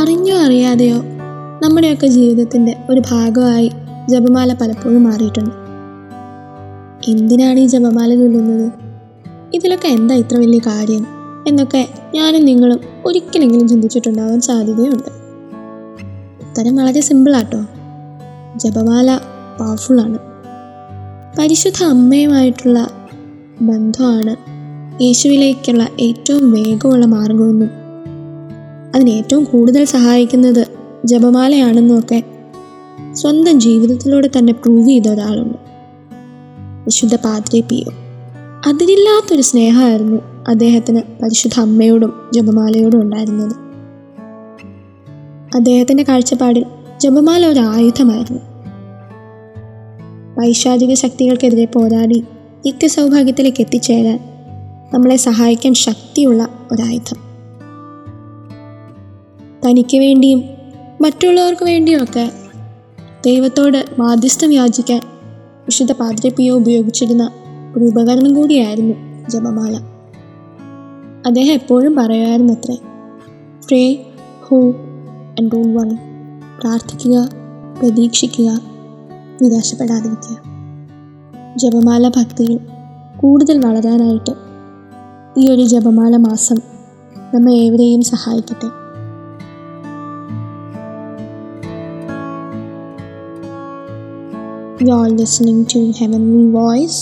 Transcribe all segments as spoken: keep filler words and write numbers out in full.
അറിഞ്ഞോ അറിയാതെയോ നമ്മുടെയൊക്കെ ജീവിതത്തിൻ്റെ ഒരു ഭാഗമായി ജപമാല പലപ്പോഴും മാറിയിട്ടുണ്ട്. എന്തിനാണ് ഈ ജപമാല ചൊല്ലുന്നത്, ഇതിലൊക്കെ എന്താ ഇത്ര വലിയ കാര്യം എന്നൊക്കെ ഞാനും നിങ്ങളും ഒരിക്കലെങ്കിലും ചിന്തിച്ചിട്ടുണ്ടാകാൻ സാധ്യതയുണ്ട്. ഉത്തരം വളരെ സിമ്പിളാട്ടോ. ജപമാല പവർഫുള്ളാണ്. പരിശുദ്ധ അമ്മയുമായിട്ടുള്ള ബന്ധമാണ് യേശുവിലേക്കുള്ള ഏറ്റവും വേഗമുള്ള മാർഗമെന്നും അതിനേറ്റവും കൂടുതൽ സഹായിക്കുന്നത് ജപമാലയാണെന്നുമൊക്കെ സ്വന്തം ജീവിതത്തിലൂടെ തന്നെ പ്രൂവ് ചെയ്ത ഒരാളുണ്ട്, വിശുദ്ധ പാദ്രി പിയോ. അതിരില്ലാത്തൊരു സ്നേഹമായിരുന്നു അദ്ദേഹത്തിന് പരിശുദ്ധ അമ്മയോടും ജപമാലയോടും ഉണ്ടായിരുന്നത്. അദ്ദേഹത്തിൻ്റെ കാഴ്ചപ്പാടിൽ ജപമാല ഒരു ആയുധമായിരുന്നു. പൈശാചിക ശക്തികൾക്കെതിരെ പോരാടി നിത്യസൗഭാഗ്യത്തിലേക്ക് എത്തിച്ചേരാൻ നമ്മളെ സഹായിക്കാൻ ശക്തിയുള്ള ഒരായുധം. തനിക്ക് വേണ്ടിയും മറ്റുള്ളവർക്ക് വേണ്ടിയുമൊക്കെ ദൈവത്തോട് മാധ്യസ്ഥം യാചിക്കാൻ വിശുദ്ധ പാദ്രി പിയോ ഉപയോഗിച്ചിരുന്ന ഒരു ഉപകരണം കൂടിയായിരുന്നു ജപമാല. അദ്ദേഹം എപ്പോഴും പറയുമായിരുന്നു അത്രേ, pray, hope and don't worry. പ്രാർത്ഥിക്കുക, പ്രതീക്ഷിക്കുക, നിരാശപ്പെടാതിരിക്കുക. ജപമാല ഭക്തിയിൽ കൂടുതൽ വളരാനായിട്ട് ഈ ഒരു ജപമാല മാസം നമ്മെ ഏവരെയും സഹായിക്കട്ടെ. You are listening to Heavenly Voice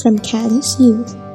from Calus Youth.